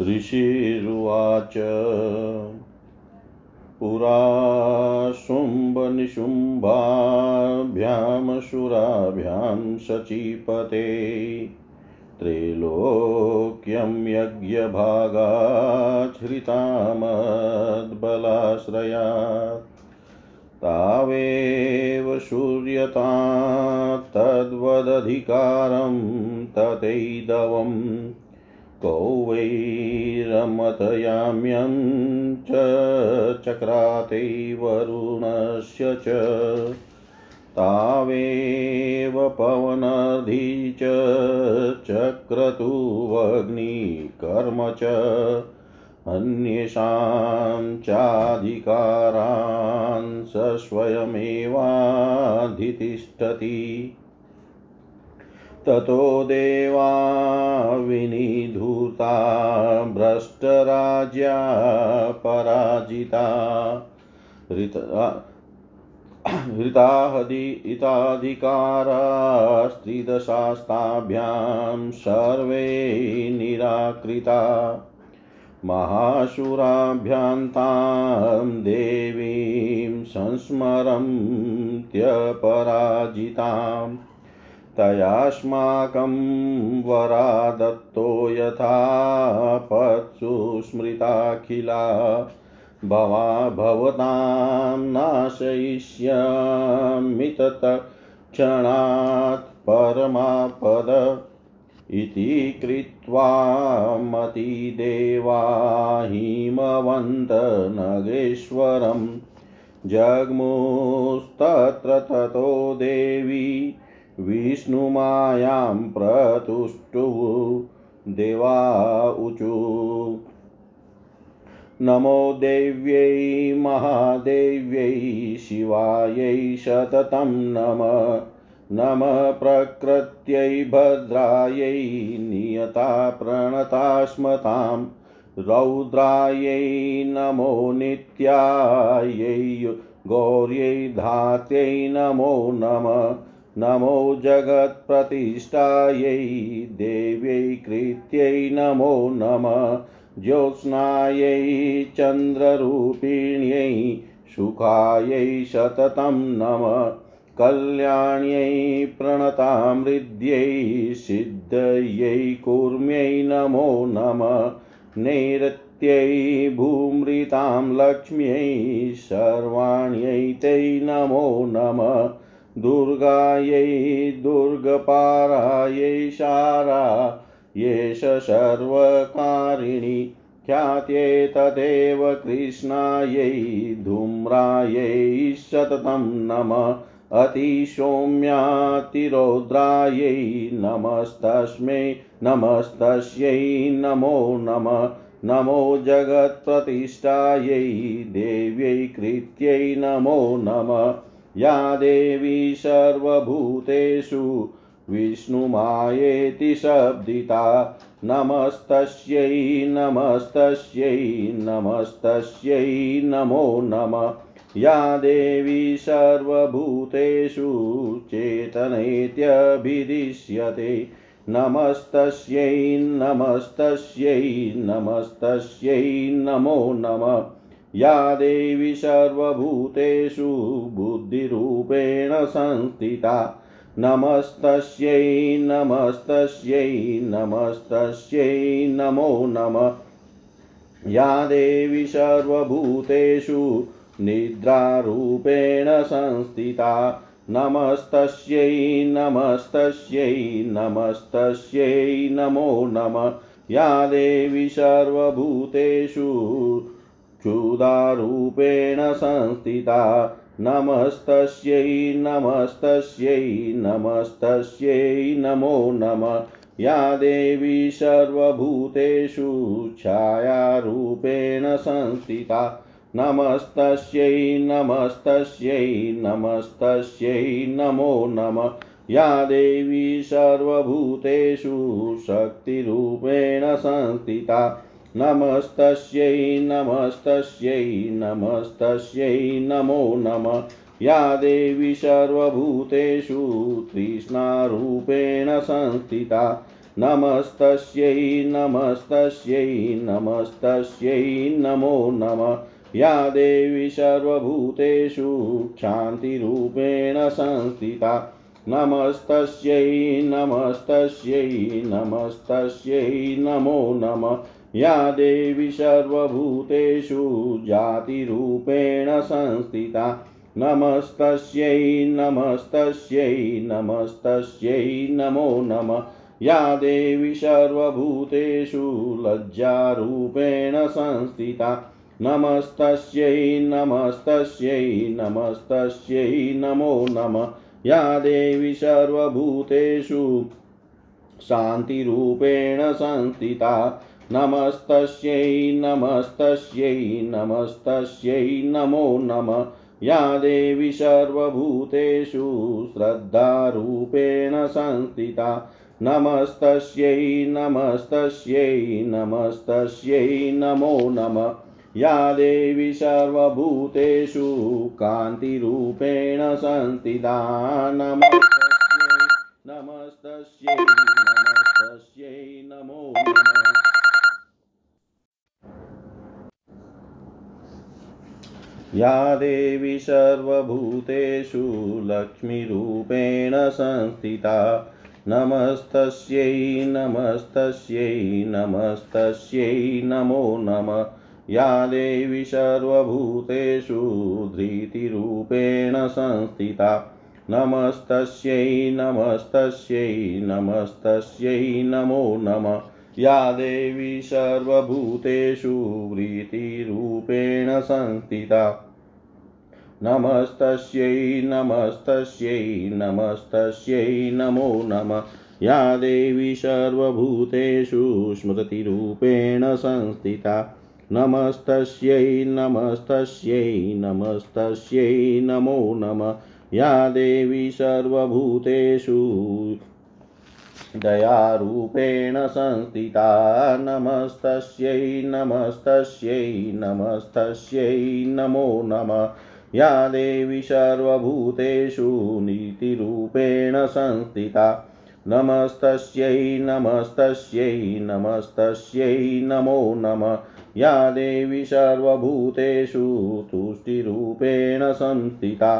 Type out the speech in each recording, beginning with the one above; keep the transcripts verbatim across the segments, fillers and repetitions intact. ऋषिरुवाच पुरा शुम्भनिशुम्भाभ्यां सुराभ्यां सचीपते त्रैलोक्यं यज्ञभागाच्छ्रितामद्बलाश्रया तावेव शूर्यता तद्वदधिकारं तदैदवं कौवैरमतयाम्यं च चक्राते वरुणस्य च तावेव पवनधी च चक्रतु अग्निकर्म च अन्येषां चाधिकारान् स स्वयमेवाधितिष्ठति ततो देवा विनिधूता भ्रष्टराज्या पराजिता हिताधिकारास्त्रिदशास्ताभ्यां सर्वे निराकृता महाशूराभ्यान्तां देवीं संस्मरन्त्यपराजितां तयास्माकं वरादत्तो यथा पत्सु स्मृताखिला भवा भवतां नाशयिष्यामि तत्क्षणात् परमापद इति कृत्वा मतिदेवा हिमवन्तनगेश्वरं जग्मुस्तत्र ततो देवी विष्णुमायां प्रतुष्टुः देवा ऊचु नमो देव्यै महादेव्यै शिवायै सततं नमः नमः प्रकृत्यै भद्रायै नियता प्रणतास्मतां रौद्रायै नमो नित्यायै गौर्यै धात्यै नमो नमः नमो जगत्प्रतिष्ठायै देव्यै कृत्यै नमो नमः ज्योत्स्नायै चन्द्ररूपिण्यै सुखायै सततं नमः कल्याण्यै प्रणतामृद्यै सिद्धयै कूर्म्यै नमो नमः नैरत्यै भूमृतां लक्ष्म्यै सर्वाण्यै तै नमो नमः दुर्गायै दुर्गपारायै शारायै सर्वकारिणी ख्यात्यै तदेव कृष्णायै धूम्रायै सततं नमः अतिसौम्यातिरौद्रायै नमस्तस्मै नमस्तस्यै नमो नमः नमो जगत्प्रतिष्ठायै देव्यै कृत्यै नमो नमः या देवी सर्वभूतेषु विष्णुमायेति शब्दिता नमस्तस्यै नमस्तस्यै नमस्तस्यै नमो नमः या देवी सर्वभूतेषु चेतनेत्यभिदिश्यते नमस्तस्यै नमस्तस्यै नमस्तस्यै नमो नमः या देवी सर्वभूतेषु बुद्धिरूपेण संस्थिता नमस्तस्यै नमस्तस्यै नमस्तस्यै नमो नमः या देवी सर्वभूतेषु निद्रारूपेण संस्थिता नमस्तस्यै नमस्तस्यै नमस्तस्यै नमो नमः या देवी सर्वभूतेषु क्षुधारूपेण संस्थिता नमस्तस्यै नमस्तस्यै नमस्तस्यै नमो नमः या देवी सर्वभूतेषु छायारूपेण संस्थिता नमस्तस्यै नमस्तस्यै नमस्तस्यै नमो नमः या देवी सर्वभूतेषु शक्तिरूपेण संस्थिता नमस्तस्यै नमस्तस्यै नमस्तस्यै नमो नमः या देवी सर्वभूतेषु तृष्णारूपेण संस्थिता नमस्तस्यै नमस्तस्यै नमस्तस्यै नमो नमः। या देवी सर्वभूतेषु क्षान्तिरूपेण संस्थिता नमस्तस्यै नमस्तस्यै नमस्तस्यै नमो नमः। या देवी सर्वभूतेषु जातिरूपेण संस्थिता नमस्तस्यै नमस्तस्यै नमस्तस्यै नमो नमः। या देवी सर्वभूतेषु लज्जारूपेण संस्थिता नमस्तस्यै नमस्तस्यै नमस्तस्यै नमो नमः। या देवी सर्वभूतेषु शान्तिरूपेण संस्थिता नमस्तस्यै नमस्तस्यै नमस्तस्यै नमो नमः। या देवी सर्वभूतेषु श्रद्धारूपेण संस्थिता नमस्तस्यै नमस्तस्यै नमस्तस्यै नमो नमः। या देवी सर्वभूतेषु कान्तिरूपेण संस्थिता नमस्तस्यै नमस्तस्यै नमस्तस्यै नमो नमः। या देवी सर्वभूतेषु लक्ष्मीरूपेण संस्थिता नमस्तस्यै नमस्तस्यै नमस्तस्यै नमो नमः। या देवी सर्वभूतेषु धृतिरूपेण संस्थिता नमस्तस्यै नमस्तस्यै नमस्तस्यै नमो नमः। या देवी सर्वभूतेषु वृत्तिरूपेण संस्थिता नमस्तस्यै नमस्तस्यै नमस्तस्यै नमो नमः। या देवी सर्वभूतेषु स्मृतिरूपेण संस्थिता नमस्तस्यै नमस्तस्यै नमस्तस्यै नमो नमः। या देवी सर्वभूतेषु दयारूपेण संस्थिता नमस्तस्यै नमस्तस्यै नमस्तस्यै नमो नमः। या देवी सर्वभूतेषु नीतिरूपेण संस्थिता नमस्तस्यै नमस्तस्यै नमस्तस्यै नमो नमः। या देवी सर्वभूतेषु तुष्टिरूपेण संस्थिता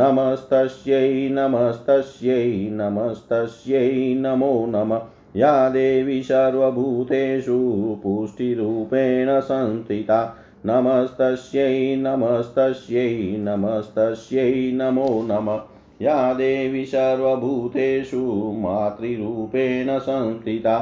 नमस्तस्यै नमस्तस्यै नमस्तस्यै नमो नमः। या देवी सर्वभूतेषु पुष्टिरूपेण संस्थिता नमस्तस्यै नमस्तस्यै नमस्तस्यै नमो नमः। या देवी सर्वभूतेषु मातृरूपेण संस्थिता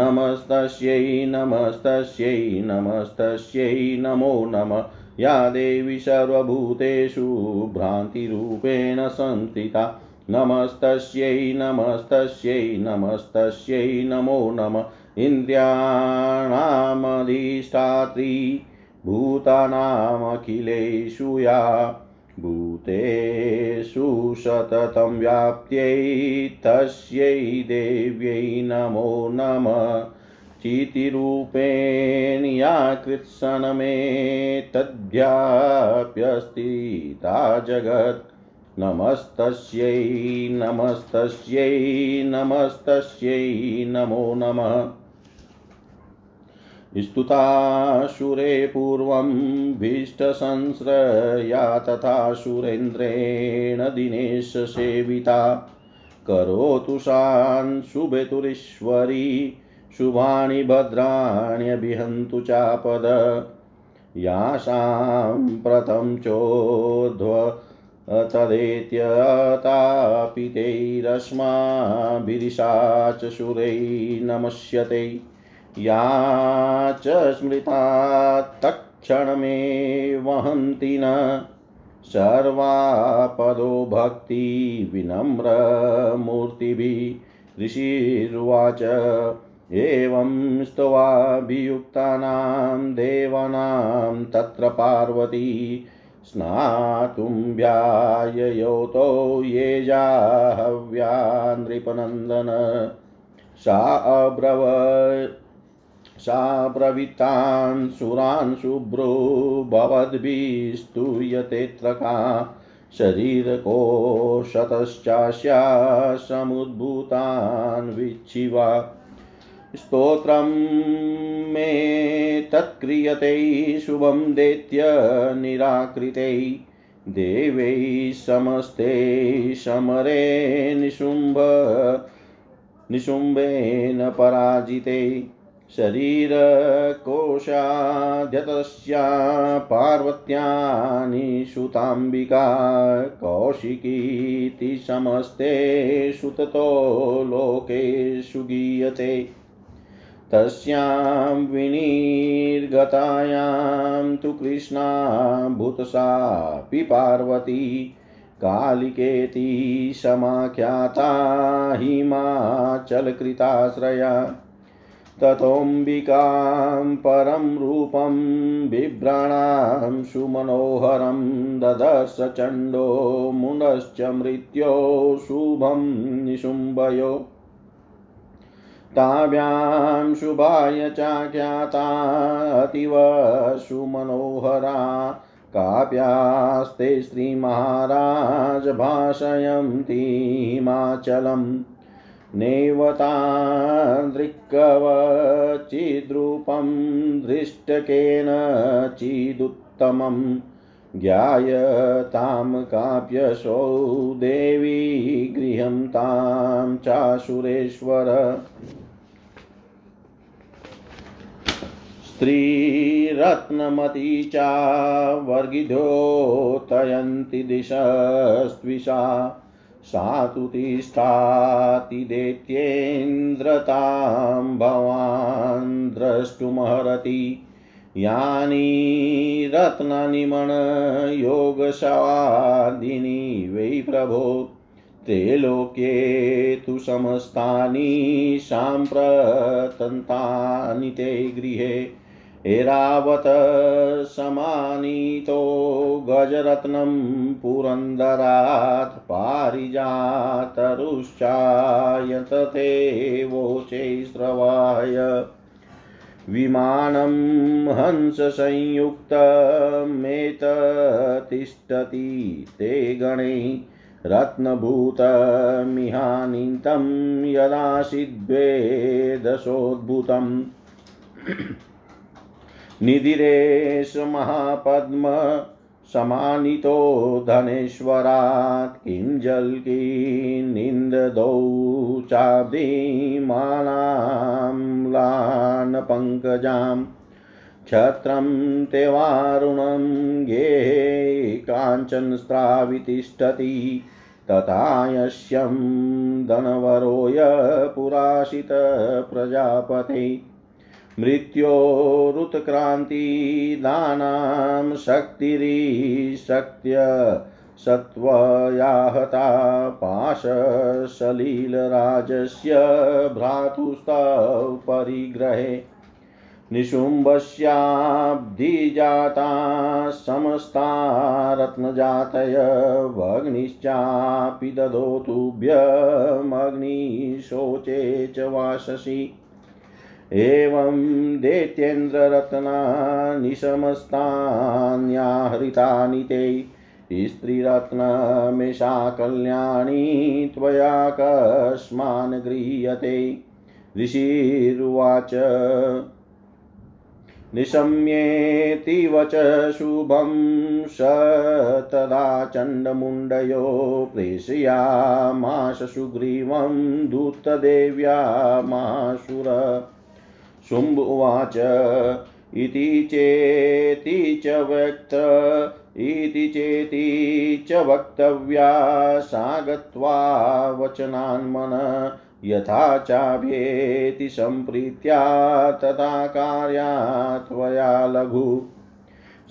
नमस्तस्यै नमस्तस्यै नमस्तस्यै नमो नमः। या देवी सर्वभूतेषु भ्रान्तिरूपेण संस्थिता नमस्तस्यै नमस्तस्यै नमस्तस्यै नमो नमः। इन्द्रियाणामधिष्ठात्री भूतानामखिलेषु या भूतेषु सततं व्याप्त्यै तस्यै देव्यै नमो नमः। चितिरूपेण या कृत्स्नमेतद्व्याप्यस्थिता जगत् नमस्तस्यै नमस्तस्यै नमस्तस्यै नमो नमः। स्तुताशुरे पूर्वं भीष्टसंश्रया तथा सुरेन्द्रेण दिनेश सेविता करोतु शान् शुभेतुरीश्वरी शुभानि भद्राण्यभिहन्तु चापद। यासां प्रथम चोध्व तदेत्यतापितैरस्माभिरिशाच शुरै नमस्यते। या च स्मृता तत्क्षणमेव वहन्ति न सर्वापदो भक्ति विनम्रमूर्तिभिः। ऋषिर्वाच एवं स्तवाभियुक्तानां देवानां तत्र पार्वती स्नातुं व्याययोतो ये जाहव्या नृपनन्दन। सा अब्रवीत् सा प्रवितान् सुरान् शुभ्रो भवद्भिस्तूयतेत्रका शरीरकोशतश्चास्या समुद्भूतान् विच्छिवा। स्तोत्रं मे तत्क्रियते शुभं देत्य निराकृते देवै समस्ते समरे निशुम्भ निशुम्भेन पराजिते शरीरकोशाद्यतस्या पार्वत्या निषुताम्बिका कौशिकीति समस्ते सुततो लोकेषु गीयते तस्यां विनिर्गतायां तु कृष्णा भूतसापि पार्वती कालिकेति समाख्याता हिमाचलकृताश्रया ततोऽम्बिकां परं रूपं बिभ्राणां सुमनोहरं ददर्श चण्डो मुनश्च मृत्यो शुभं निशुम्भयो ताभ्यां शुभाय चाख्याता अतीव सुमनोहरा काव्यास्ते श्रीमहाराज भाषयन्ति हिमाचलम् नैवतान्द्रिकवचिद्रूपं दृष्टकेन चिदुत्तमं ज्ञायतां काव्यसौ देवी गृहं तां चासुरेश्वर स्त्रीरत्नमती चा वर्गिधोतयन्ति दिशस्त्विषा सा तु तिष्ठाति दैत्येन्द्रतां भवान् द्रष्टुमहरति यानि रत्नानिमणयोगशादिनी वै प्रभो त्रैलोक्ये तु समस्तानि साम्प्रतन्तानि ते गृहे ऐरावत समानीतो गजरत्नं पुरन्दरात् पारिजातरुश्चायत ते वोचे श्रवाय विमानं हंस संयुक्तमेततिष्ठति ते गणे रत्नभूतमिहानिन्तं यदा सिद्वेदसोद्भूतम् निधिरेश महापद्म समानितो धनेश्वरात् किं जल्की निन्ददौ चाब्दीमानाम्लान पङ्कजाम् क्षत्रं ते वारुणं गेहे काञ्चन स्त्रावितिष्ठति तथायस्यं धनवरोय पुराशित प्रजापते मृत्योरुत्क्रान्तिदानां शक्तिरीशक्त्य सत्त्वयाहता पाशसलीलराजस्य भ्रातुस्तव परिग्रहे निशुम्भस्याब्धिजाता समस्ता रत्नजातय भग्निश्चापि दधोतुभ्यमग्निशोचे च वाससि एवं दैत्येन्द्ररत्नानि समस्तान्याहृतानि ते स्त्रीरत्नमेषा कल्याणी त्वया कस्मान् गृह्यते ऋषिरुवाच निशम्येति वच शुभं स तदा चण्डमुण्डयो प्रेषयामास सुग्रीवं दूतदेव्या माशुर शुम्भुवाच इति चेति च व्यक्त इति चेति च वक्तव्या सा गत्वा वचनान्मन यथा चाभेति सम्प्रीत्या तथा कार्या त्वया लघु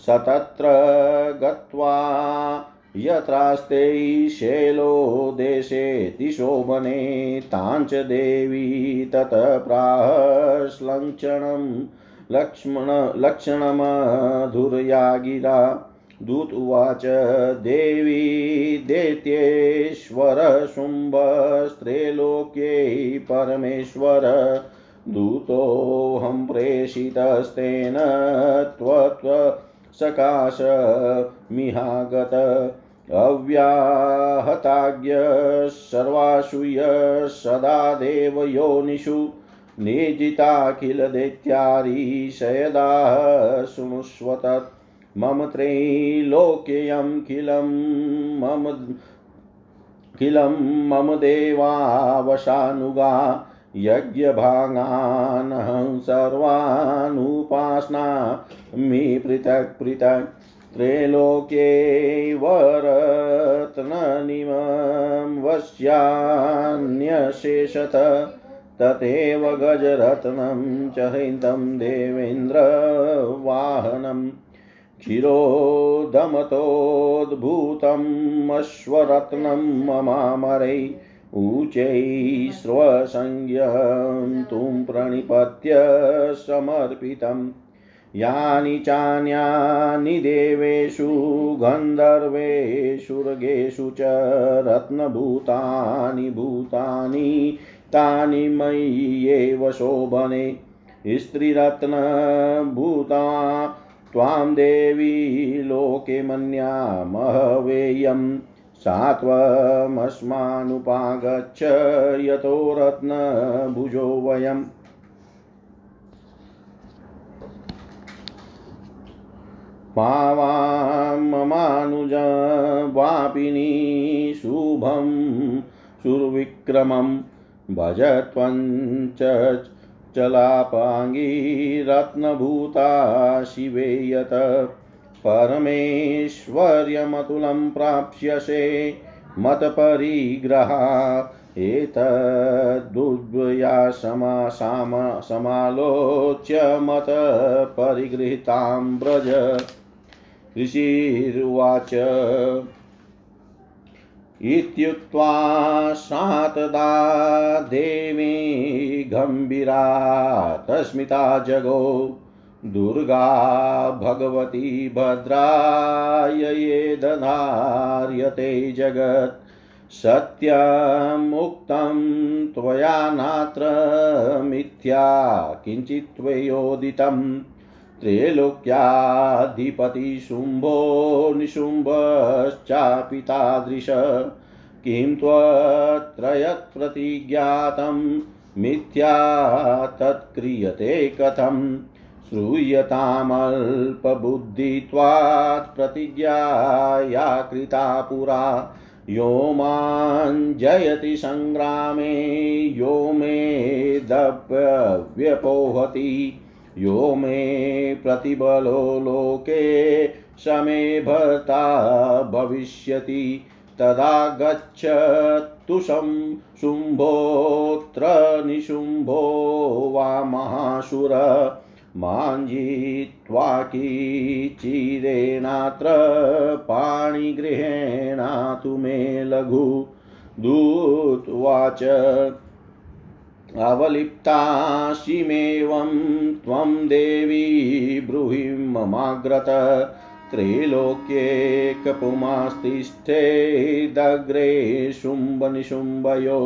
सतत्र गत्वा यत्रास्ते शैलो देशेति शोभने तांच देवी तत प्राह श्लक्षणं लक्ष्मण लक्षणमधुरया गिरा दूत उवाच देवी दैत्येश्वर शुम्भस्त्रैलोक्ये परमेश्वर दूतोऽहं प्रेषितस्तेन त्वत्व सकाश मिहागत अव्याहताज्ञ सर्वासु सदा देवयोनिषु निजिताखिल दैत्यारी शयदा शुणुष्वत मम त्रैलोक्यं किलं मम किलं मम देवावशानुगा यज्ञभागानहं सर्वानुपास्नामि पृथक् पृथक् त्रैलोक्ये वरत्ननिमं वश्यान्यशेषत तथैव गजरत्नं च हृतं देवेन्द्रवाहनं क्षीरोदमतोद्भूतम् अश्वरत्नं ममामरै ऊचैः स्वसंज्ञं तुं प्रणिपत्य समर्पितम् यानि चान्यानि देवेषु गन्धर्वेषु ऋगेषु च रत्नभूतानि भूतानि तानि मयि एव शोभने स्त्रीरत्नभूता त्वां देवी लोके मन्यामहवेयं सात्वमस्मानुपागच्छ यतो रत्नभुजो वयम् मावाममानुज वापिनी शुभं सुरविक्रमं भजत्वञ्च चलापाङ्गी रत्नभूता शिवे यत परमेश्वर्यमतुलं प्राप्स्यसे मतपरिग्रहा एतद्द्वया समालोच्य मतपरिगृहीतां व्रज ऋषिर्वाच इत्युक्त्वा सातदा देवी गंभीरा तस्मिता जगो दुर्गा भगवती भद्रायै दधार्यते जगत् सत्यम् उक्तं त्वया नात्र मिथ्या किञ्चित् त्वयोदितम् त्रैलोक्याधिपति शुम्भो निशुम्भश्चापि तादृश किं त्वत्र यत् प्रतिज्ञातं मिथ्या तत्क्रियते कथं श्रूयतामल्पबुद्धित्वात् प्रतिज्ञाया कृता पुरा यो मां जयति संग्रामे यो मे दव्यपोहति यो मे प्रतिबलो लोके समे भर्ता भविष्यति तदा गच्छतु शुम्भोऽत्र निशुम्भो वा महाशुर मां जित्वा किचिदेनात्र पाणिगृहेणातु मे लघु दूतवाच अवलिप्ताशिमेवं त्वं देवी ब्रूहि ममाग्रत त्रैलोक्ये कपुमास्तिष्ठेदग्रे शुम्भनिशुम्भयो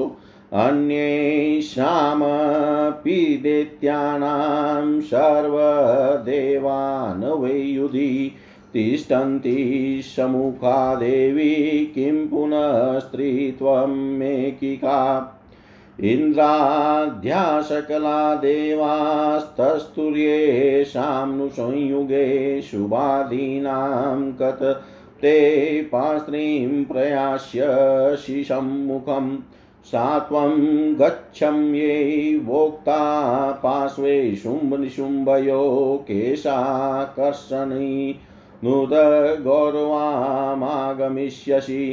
अन्येषामपि दैत्यानां सर्वदेवान् वै युधि तिष्ठन्ति सम्मुखा देवी किं पुनः स्त्रीत्वमेकिका इंद्राद्या सकला देवास्तस्तुर्येषां नु संयुगे शुभादीनां कत ते पास्त्रीं प्रयास्यसि सम्मुखं सा त्वं गच्छं ये वोक्ता पार्श्वे शुम्भनिशुम्भयो केशाकर्षणी नुदगौरवामागमिष्यसि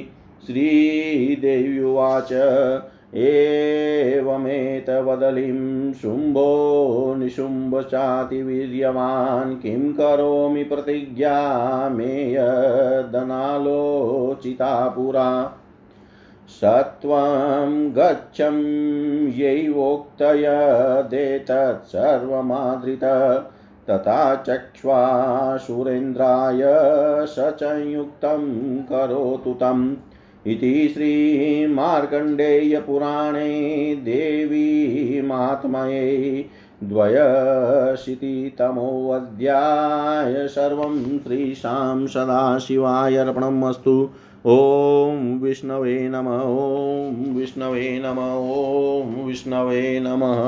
श्रीदेव्युवाच एवमेत वदलिं शुम्भो निशुम्भ चाति वीर्यवान् किं करोमि प्रतिज्ञा मे यदनालोचिता पुरा सत्वं गच्छं यैवोक्तय देतत् सर्वमादृत तथा चक्ष्वा सुरेन्द्राय स संयुक्तं करोतु तम् इति श्री मार्कण्डेय पुराणे देवी महात्म्ये द्वयशीतितमोऽध्याय सर्वं श्रीशां सदाशिवाय अर्पणमस्तु। ॐ विष्णवे नमः। ॐ विष्णवे नमः। ॐ विष्णवे नमः।